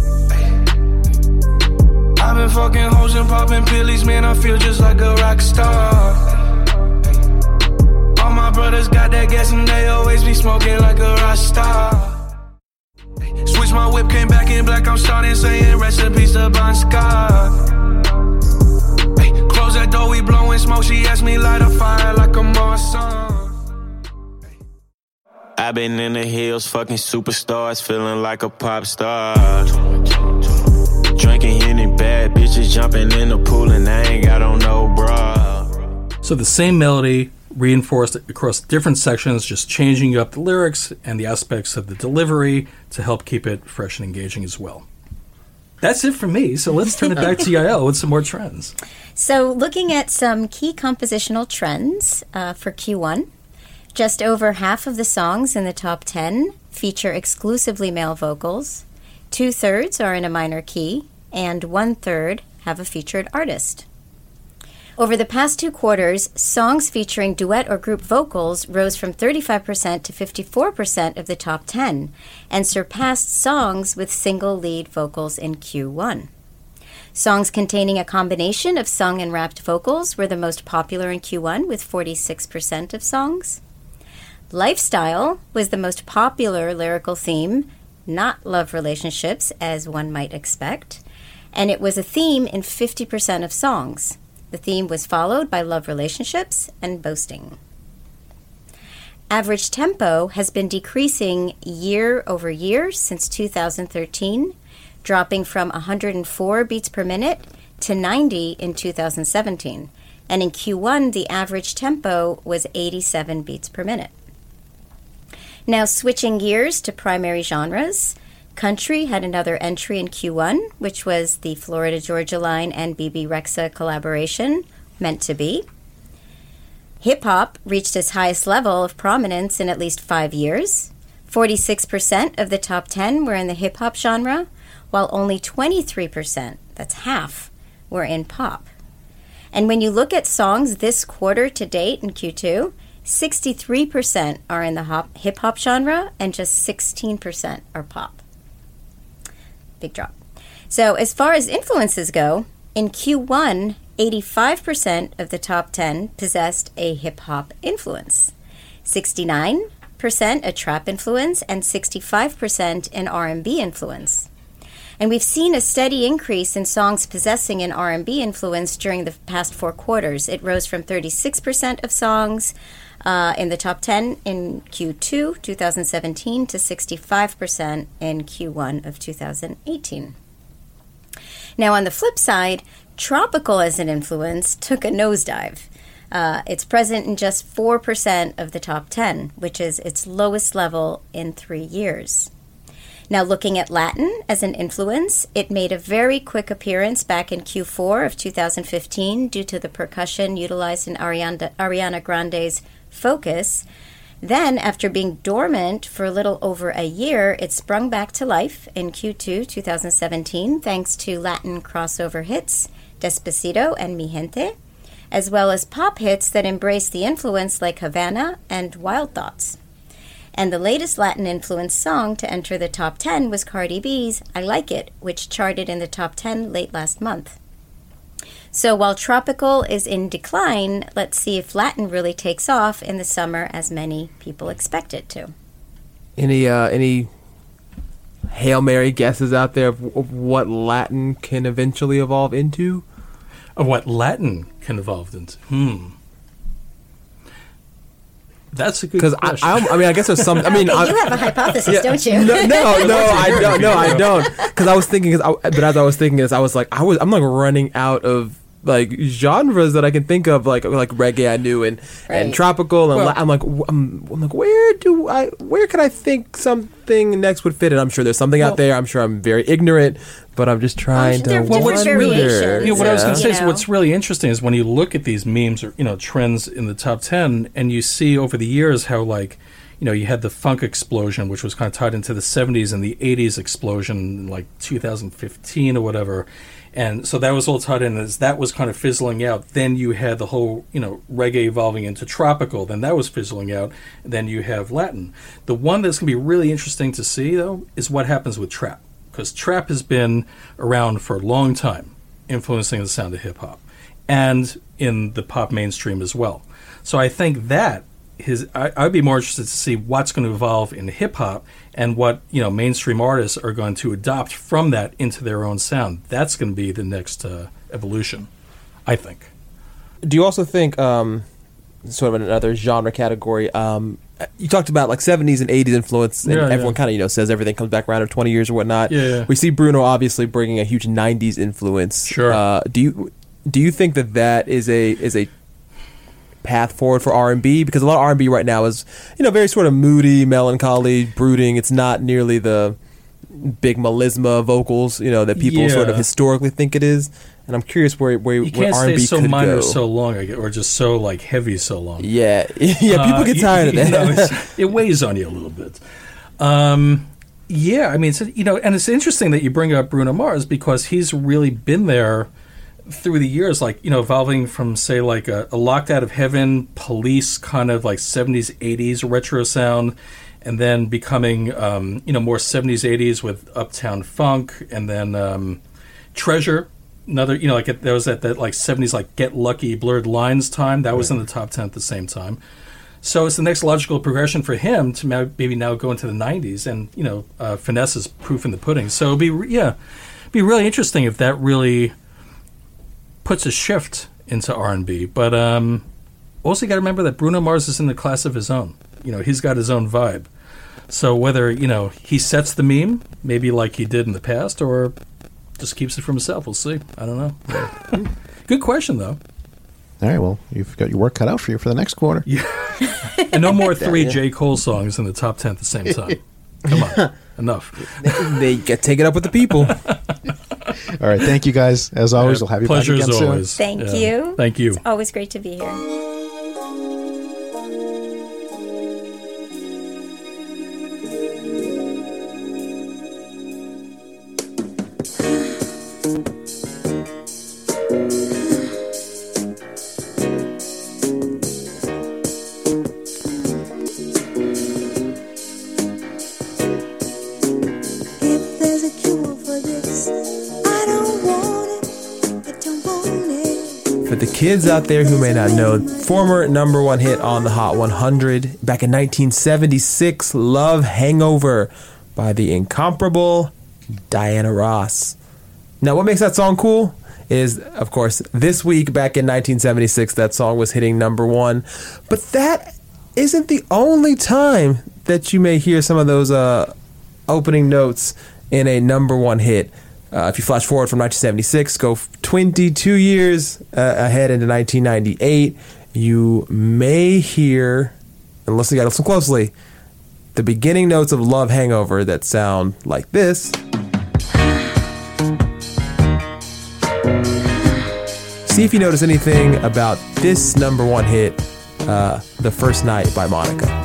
I've been fucking hoes and popping pillies, man, I feel just like a rock star. All my brothers got that gas and they always be smoking like a Rasta. Switch my whip, came back in black, I'm starting saying recipes to Bon Scott. Close that door, we blowing smoke, she asked me light a fire like a Mars song. I've been in the hills, fucking superstars, feeling like a pop star. Drinking Henny, bad bitches jumping in the pool and I ain't got on no bra. So the same melody reinforced across different sections, just changing up the lyrics and the aspects of the delivery to help keep it fresh and engaging as well. That's it for me, so let's turn it back to Yael with some more trends. So looking at some key compositional trends uh, for Q one, just over half of the songs in the top ten feature exclusively male vocals, two-thirds are in a minor key, and one-third have a featured artist. Over the past two quarters, songs featuring duet or group vocals rose from thirty-five percent to fifty-four percent of the top ten and surpassed songs with single lead vocals in Q one. Songs containing a combination of sung and rapped vocals were the most popular in Q one with forty-six percent of songs. Lifestyle was the most popular lyrical theme, not love relationships as one might expect, and it was a theme in fifty percent of songs. The theme was followed by love relationships and boasting. Average tempo has been decreasing year over year since two thousand thirteen, dropping from one hundred four beats per minute to ninety in two thousand seventeen. And in Q one, the average tempo was eighty-seven beats per minute. Now switching gears to primary genres, country had another entry in Q one, which was the Florida Georgia Line and B B Rexha collaboration, Meant to Be. Hip-hop reached its highest level of prominence in at least five years. forty-six percent of the top ten were in the hip-hop genre, while only twenty-three percent, that's half, were in pop. And when you look at songs this quarter to date in Q two, sixty-three percent are in the hip-hop genre and just sixteen percent are pop. Big drop. So as far as influences go, in Q one, eighty-five percent of the top ten possessed a hip-hop influence, sixty-nine percent a trap influence, and sixty-five percent an R and B influence. And we've seen a steady increase in songs possessing an R and B influence during the past four quarters. It rose from thirty-six percent of songs uh, in the top ten in Q two two thousand seventeen to sixty-five percent in Q one of two thousand eighteen. Now, on the flip side, tropical as an influence took a nosedive. Uh, it's present in just four percent of the top ten, which is its lowest level in three years. Now looking at Latin as an influence, it made a very quick appearance back in Q four of two thousand fifteen due to the percussion utilized in Ariana, Ariana Grande's Focus. Then, after being dormant for a little over a year, it sprung back to life in Q two two thousand seventeen thanks to Latin crossover hits, Despacito and Mi Gente, as well as pop hits that embrace the influence like Havana and Wild Thoughts. And the latest Latin-influenced song to enter the top ten was Cardi B's I Like It, which charted in the top ten late last month. So while tropical is in decline, let's see if Latin really takes off in the summer as many people expect it to. Any uh, any Hail Mary guesses out there of, of what Latin can eventually evolve into? Of what Latin can evolve into? Hmm. That's a good question. Because I, I, I mean, I guess there's some. I mean, okay, I, you have a hypothesis, yeah, don't you? No, no, no, I don't. No, I don't. Because I was thinking, I, but as I was thinking this, I was like, I was, I'm like running out of like genres that I can think of, like like reggae I knew and, right. and tropical, and well, I'm like, I'm, I'm like, where do I, where could I think something next would fit? And I'm sure there's something well, out there. I'm sure I'm very ignorant, but I'm just trying I'm sure to. Well, what's really, you know, what yeah. I was going to say you is know. What's really interesting is when you look at these memes or you know trends in the top ten, and you see over the years how like. You know, you had the funk explosion, which was kind of tied into the seventies and the eighties explosion, like two thousand fifteen or whatever. And so that was all tied in. As that was kind of fizzling out, then you had the whole, you know, reggae evolving into tropical. Then that was fizzling out. And then you have Latin. The one that's going to be really interesting to see, though, is what happens with trap. Because trap has been around for a long time, influencing the sound of hip-hop. And in the pop mainstream as well. So I think that his I, I'd be more interested to see what's going to evolve in hip hop and what, you know, mainstream artists are going to adopt from that into their own sound. That's going to be the next uh, evolution, I think. Do you also think, um, sort of another genre category, um, you talked about like seventies and eighties influence, and yeah, everyone yeah. kind of, you know, says everything comes back around in twenty years or whatnot. Yeah, yeah. We see Bruno obviously bringing a huge nineties influence. Sure. Uh, do you do you think that that is a is a path forward for R and B, because a lot of R and B right now is, you know, very sort of moody, melancholy, brooding. It's not nearly the big melisma vocals, you know, that people yeah. sort of historically think it is. And I'm curious where where, you where R and B stay so could minor go. So long, I guess, or just so like heavy so long. Yeah, yeah. People uh, get tired you, of that. You know, it weighs on you a little bit. Um, yeah, I mean, it's, you know, and it's interesting that you bring up Bruno Mars, because he's really been there through the years, like, you know, evolving from, say, like a, a Locked Out of Heaven, Police kind of like seventies, eighties retro sound, and then becoming, um, you know, more seventies, eighties with Uptown Funk, and then um, Treasure, another, you know, like that was at that like seventies, like Get Lucky, Blurred Lines time. That was right. in the top ten at the same time. So it's the next logical progression for him to maybe now go into the nineties, and, you know, uh, Finesse is proof in the pudding. So it'd be, yeah, it'd be really interesting if that really puts a shift into R and B. But um, also you got to remember that Bruno Mars is in the class of his own. You know, he's got his own vibe. So whether, you know, he sets the meme, maybe like he did in the past, or just keeps it for himself, we'll see. I don't know. Good question, though. All right, well, you've got your work cut out for you for the next quarter. Yeah. And no more three yeah. J. Cole songs in the top ten at the same time. Come on, enough. They, they get take it up with the people. All right, thank you guys. As always, we'll have you Pleasure back again soon. Always. Thank yeah. you. Thank you. It's always great to be here. Kids out there who may not know, former number one hit on the Hot one hundred back in nineteen seventy-six, Love Hangover by the incomparable Diana Ross. Now, what makes that song cool is, of course, this week back in nineteen seventy-six, that song was hitting number one. But that isn't the only time that you may hear some of those uh, opening notes in a number one hit. Uh, if you flash forward from nineteen seventy-six, go twenty-two years uh, ahead into nineteen ninety-eight, you may hear, unless you gotta listen closely, the beginning notes of Love Hangover that sound like this. See if you notice anything about this number one hit, uh, The First Night by Monica.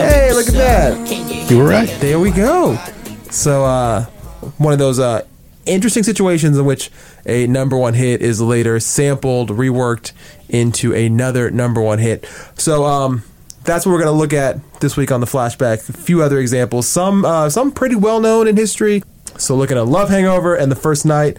Hey, look at that. You were right. There we go. So, uh, one of those uh, interesting situations in which a number one hit is later sampled, reworked into another number one hit. So, um, that's what we're going to look at this week on the flashback. A few other examples, some uh, some pretty well known in history. So, looking at Love Hangover and The First Night.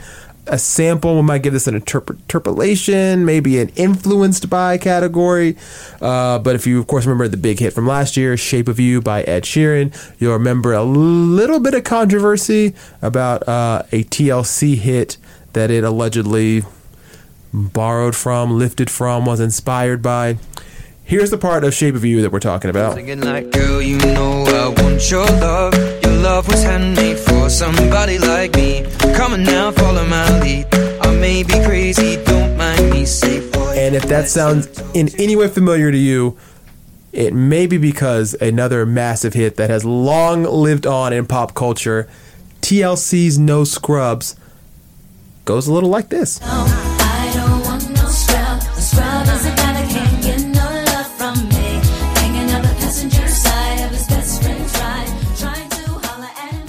A sample, we might give this an interpolation, maybe an influenced by category. Uh, but if you, of course, remember the big hit from last year, Shape of You by Ed Sheeran, you'll remember a little bit of controversy about uh, a T L C hit that it allegedly borrowed from, lifted from, was inspired by. Here's the part of Shape of You that we're talking about. Like, girl, you know I want your love. Your love was handmade for somebody like me. Come on now, follow my lead. I may be crazy, don't mind me, say boy. And if that sounds in any way familiar to you, it may be because another massive hit that has long lived on in pop culture, T L C's No Scrubs, goes a little like this. Oh.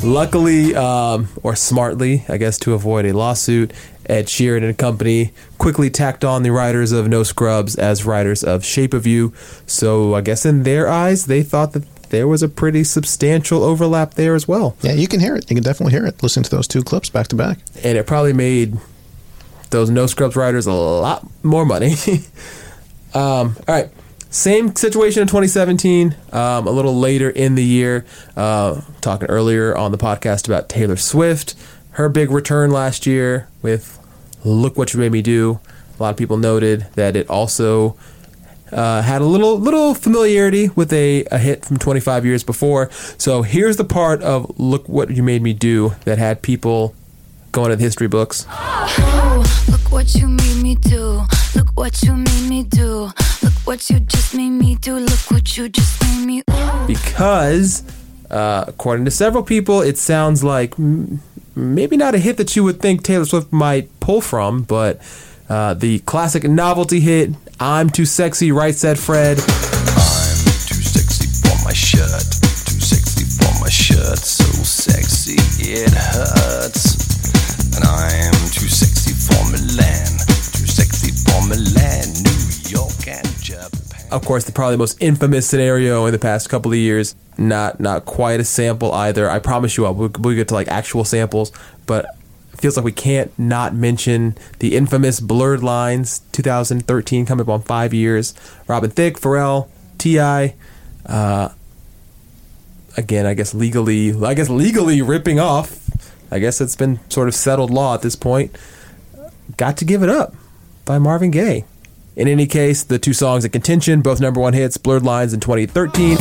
Luckily, um, or smartly, I guess, to avoid a lawsuit, Ed Sheeran and company quickly tacked on the writers of No Scrubs as writers of Shape of You. So I guess in their eyes, they thought that there was a pretty substantial overlap there as well. Yeah, you can hear it. You can definitely hear it. Listen to those two clips back to back. And it probably made those No Scrubs writers a lot more money. um, all right. Same situation in twenty seventeen, um, a little later in the year. Uh, talking earlier on the podcast about Taylor Swift, her big return last year with Look What You Made Me Do. A lot of people noted that it also uh, had a little little familiarity with a, a hit from twenty-five years before. So here's the part of Look What You Made Me Do that had people going to the history books. Oh, look what you made me do. Look what you made me do. Look what you just made me do. Look what you just made me do. Because, uh, according to several people, it sounds like m- maybe not a hit that you would think Taylor Swift might pull from, but uh, the classic novelty hit, I'm Too Sexy, Right Said Fred. I'm too sexy for my shirt. Too sexy for my shirt. So sexy it hurts. And I'm too sexy for Milan, too sexy for Milan, New York and Japan. Of course, the probably most infamous scenario in the past couple of years. Not not quite a sample either. I promise you, we'll, we'll get to like actual samples, but it feels like we can't not mention the infamous Blurred Lines, two thousand thirteen, coming up on five years. Robin Thicke, Pharrell, T I Uh, again, I guess legally, I guess legally ripping off. I guess it's been sort of settled law at this point. Got to Give It Up by Marvin Gaye. In any case, the two songs in contention, both number one hits, Blurred Lines in twenty thirteen.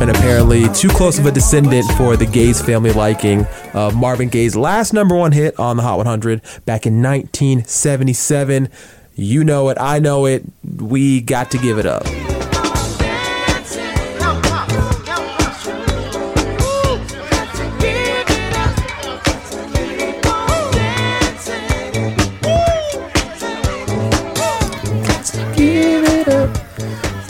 And apparently too close of a descendant for the Gaye's family liking of Marvin Gaye's last number one hit on the Hot one hundred back in nineteen seventy-seven. You know it, I know it, we got to give it up.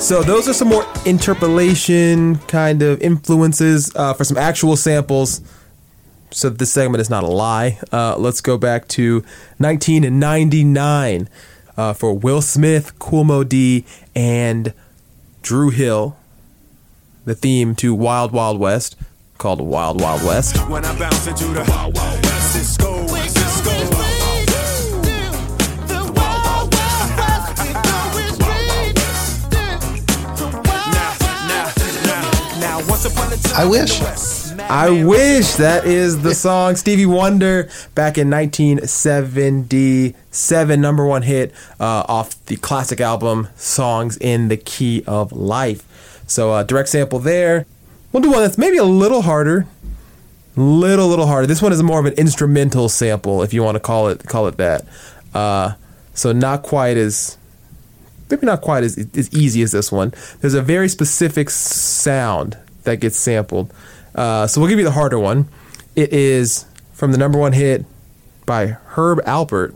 So those are some more interpolation kind of influences uh, for some actual samples. So this segment is not a lie. Uh, let's go back to nineteen ninety-nine uh, for Will Smith, Kool Moe Dee, and Dru Hill. The theme to Wild Wild West, called Wild Wild West. When I bounce into the Wild Wild West, it's go, it's go. I wish. I wish. That is the song. Stevie Wonder back in nineteen seventy-seven, number one hit uh, off the classic album Songs in the Key of Life. So uh, direct sample there. We'll do one that's maybe a little harder. Little, little harder. This one is more of an instrumental sample, if you want to call it call it that. Uh, so not quite as... Maybe not quite as, as easy as this one. There's a very specific sound that gets sampled. Uh, so we'll give you the harder one. It is from the number one hit by Herb Alpert,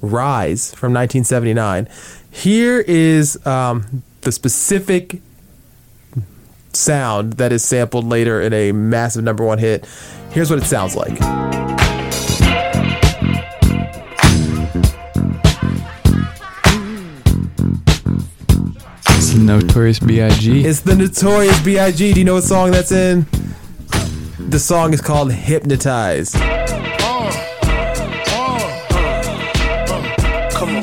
Rise, from nineteen seventy-nine. Here is um, the specific sound that is sampled later in a massive number one hit. Here's what it sounds like. Notorious B I G. It's the Notorious B I G. Do you know what song that's in? The song is called Hypnotize. Uh, uh, uh, come on.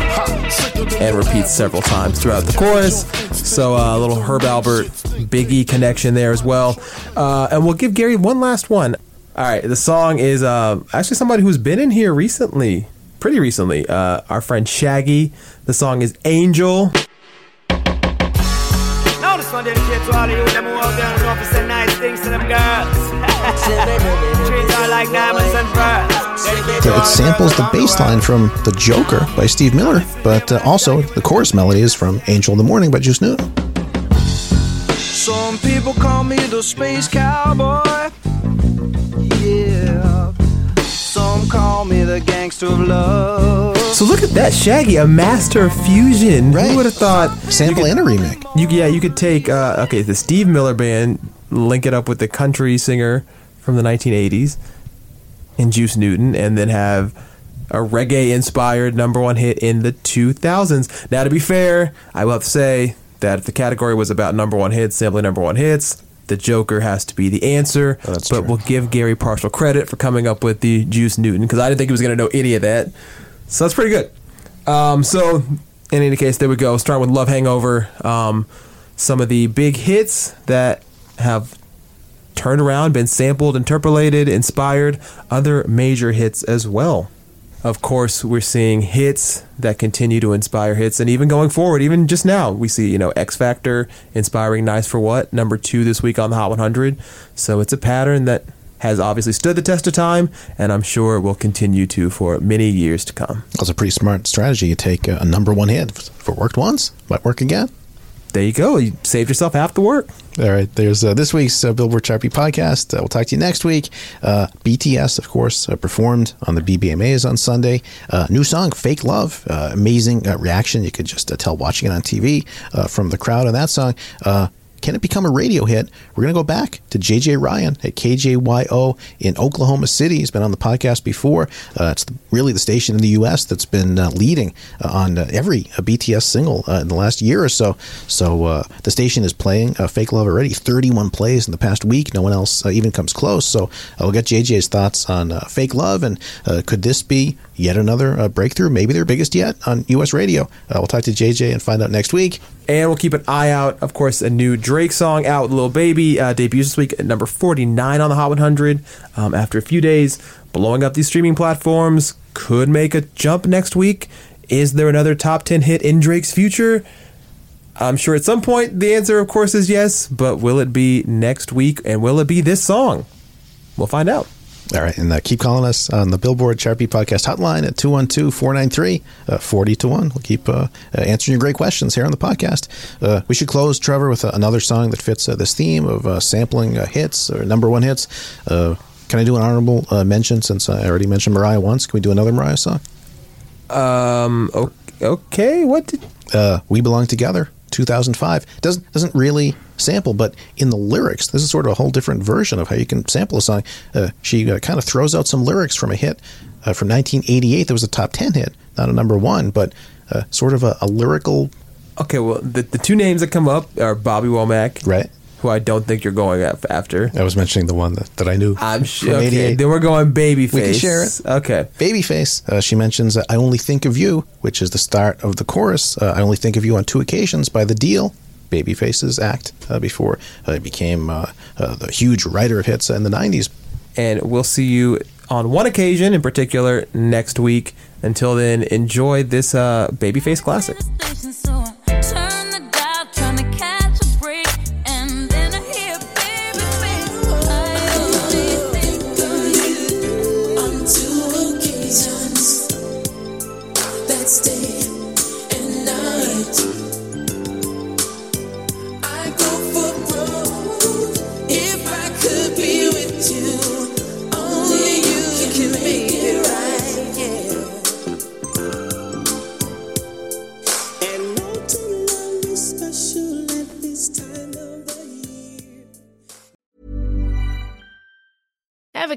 Ha. And repeats several times throughout the chorus. So uh, a little Herb Alpert, Biggie connection there as well. Uh, and we'll give Gary one last one. All right, the song is uh, actually somebody who's been in here recently, pretty recently. Uh, our friend Shaggy. The song is Angel. Dedicated to all of you them who out there and offer some nice things to them girls. Treat her like diamonds and pearls. It samples the bass line from The Joker by Steve Miller, but uh, also the chorus melody is from Angel in the Morning by Juice Newton. Some people call me the space cowboy. Yeah. Some call me the gangster of love. So look at that, Shaggy, a master of fusion. Right. Who would have thought? Sample could, and a remake. You, yeah, you could take, uh, okay, the Steve Miller Band, link it up with the country singer from the nineteen eighties and Juice Newton, and then have a reggae-inspired number one hit in the two thousands. Now, to be fair, I will have to say that if the category was about number one hits, simply number one hits, the Joker has to be the answer. Oh, that's but true. We'll give Gary partial credit for coming up with the Juice Newton, because I didn't think he was going to know any of that. So that's pretty good. Um, so, in any case, there we go. Start with Love Hangover. Um, some of the big hits that have turned around, been sampled, interpolated, inspired other major hits as well. Of course, we're seeing hits that continue to inspire hits, and even going forward, even just now, we see, you know, X Factor inspiring Nice for What, number two this week on the Hot one hundred. So it's a pattern that has obviously stood the test of time, and I'm sure it will continue to for many years to come. That's a pretty smart strategy. You take a number one hit. If it worked once, might work again. There you go. You saved yourself half the work. All right. There's uh, this week's uh, Billboard Chartbeat Podcast. Uh, we'll talk to you next week. Uh, B T S, of course, uh, performed on the B B M As on Sunday. Uh, new song, Fake Love. Uh, amazing uh, reaction. You could just uh, tell watching it on T V uh, from the crowd on that song. Uh, can it become a radio hit? We're going to go back to J J Ryan at K J Y O in Oklahoma City. He's been on the podcast before. Uh, it's the, really the station in the U S that's been uh, leading uh, on uh, every uh, B T S single uh, in the last year or so. So uh, the station is playing uh, Fake Love already. thirty-one plays in the past week. No one else uh, even comes close. So uh, we'll get J J's thoughts on uh, Fake Love. And uh, could this be yet another uh, breakthrough? Maybe their biggest yet on U S radio. Uh, we'll talk to J J and find out next week. And we'll keep an eye out. Of course, a new Drake song out, Lil Baby, uh, debuts this week at number forty-nine on the Hot one hundred. Um, after a few days, blowing up these streaming platforms, could make a jump next week. Is there another top ten hit in Drake's future? I'm sure at some point the answer, of course, is yes. But will it be next week? And will it be this song? We'll find out. All right, and uh, keep calling us on the Billboard Chartbeat Podcast hotline at two one two, four nine three, four oh two one. We'll keep uh, uh, answering your great questions here on the podcast. Uh, we should close, Trevor, with uh, another song that fits uh, this theme of uh, sampling uh, hits or number one hits. Uh, can I do an honorable uh, mention since I already mentioned Mariah once? Can we do another Mariah song? Um. Okay, what did... Uh, We Belong Together. two thousand five doesn't doesn't really sample, but in the lyrics, this is sort of a whole different version of how you can sample a song. Uh, she uh, kind of throws out some lyrics from a hit uh, from nineteen eighty-eight that was a top ten hit, not a number one, but uh, sort of a, a lyrical. Okay, well, the, the two names that come up are Bobby Womack, right? Who I don't think you're going after. I was mentioning the one that, that I knew. I'm sure. Okay, then we're going Babyface. We can share it. Okay. Babyface. Uh, she mentions uh, I Only Think of You, which is the start of the chorus. Uh, I Only Think of You on Two Occasions by The Deal. Babyface's act uh, before uh, he became uh, uh, the huge writer of hits in the nineties. And we'll see you on one occasion in particular next week. Until then, enjoy this uh, Babyface classic. Ever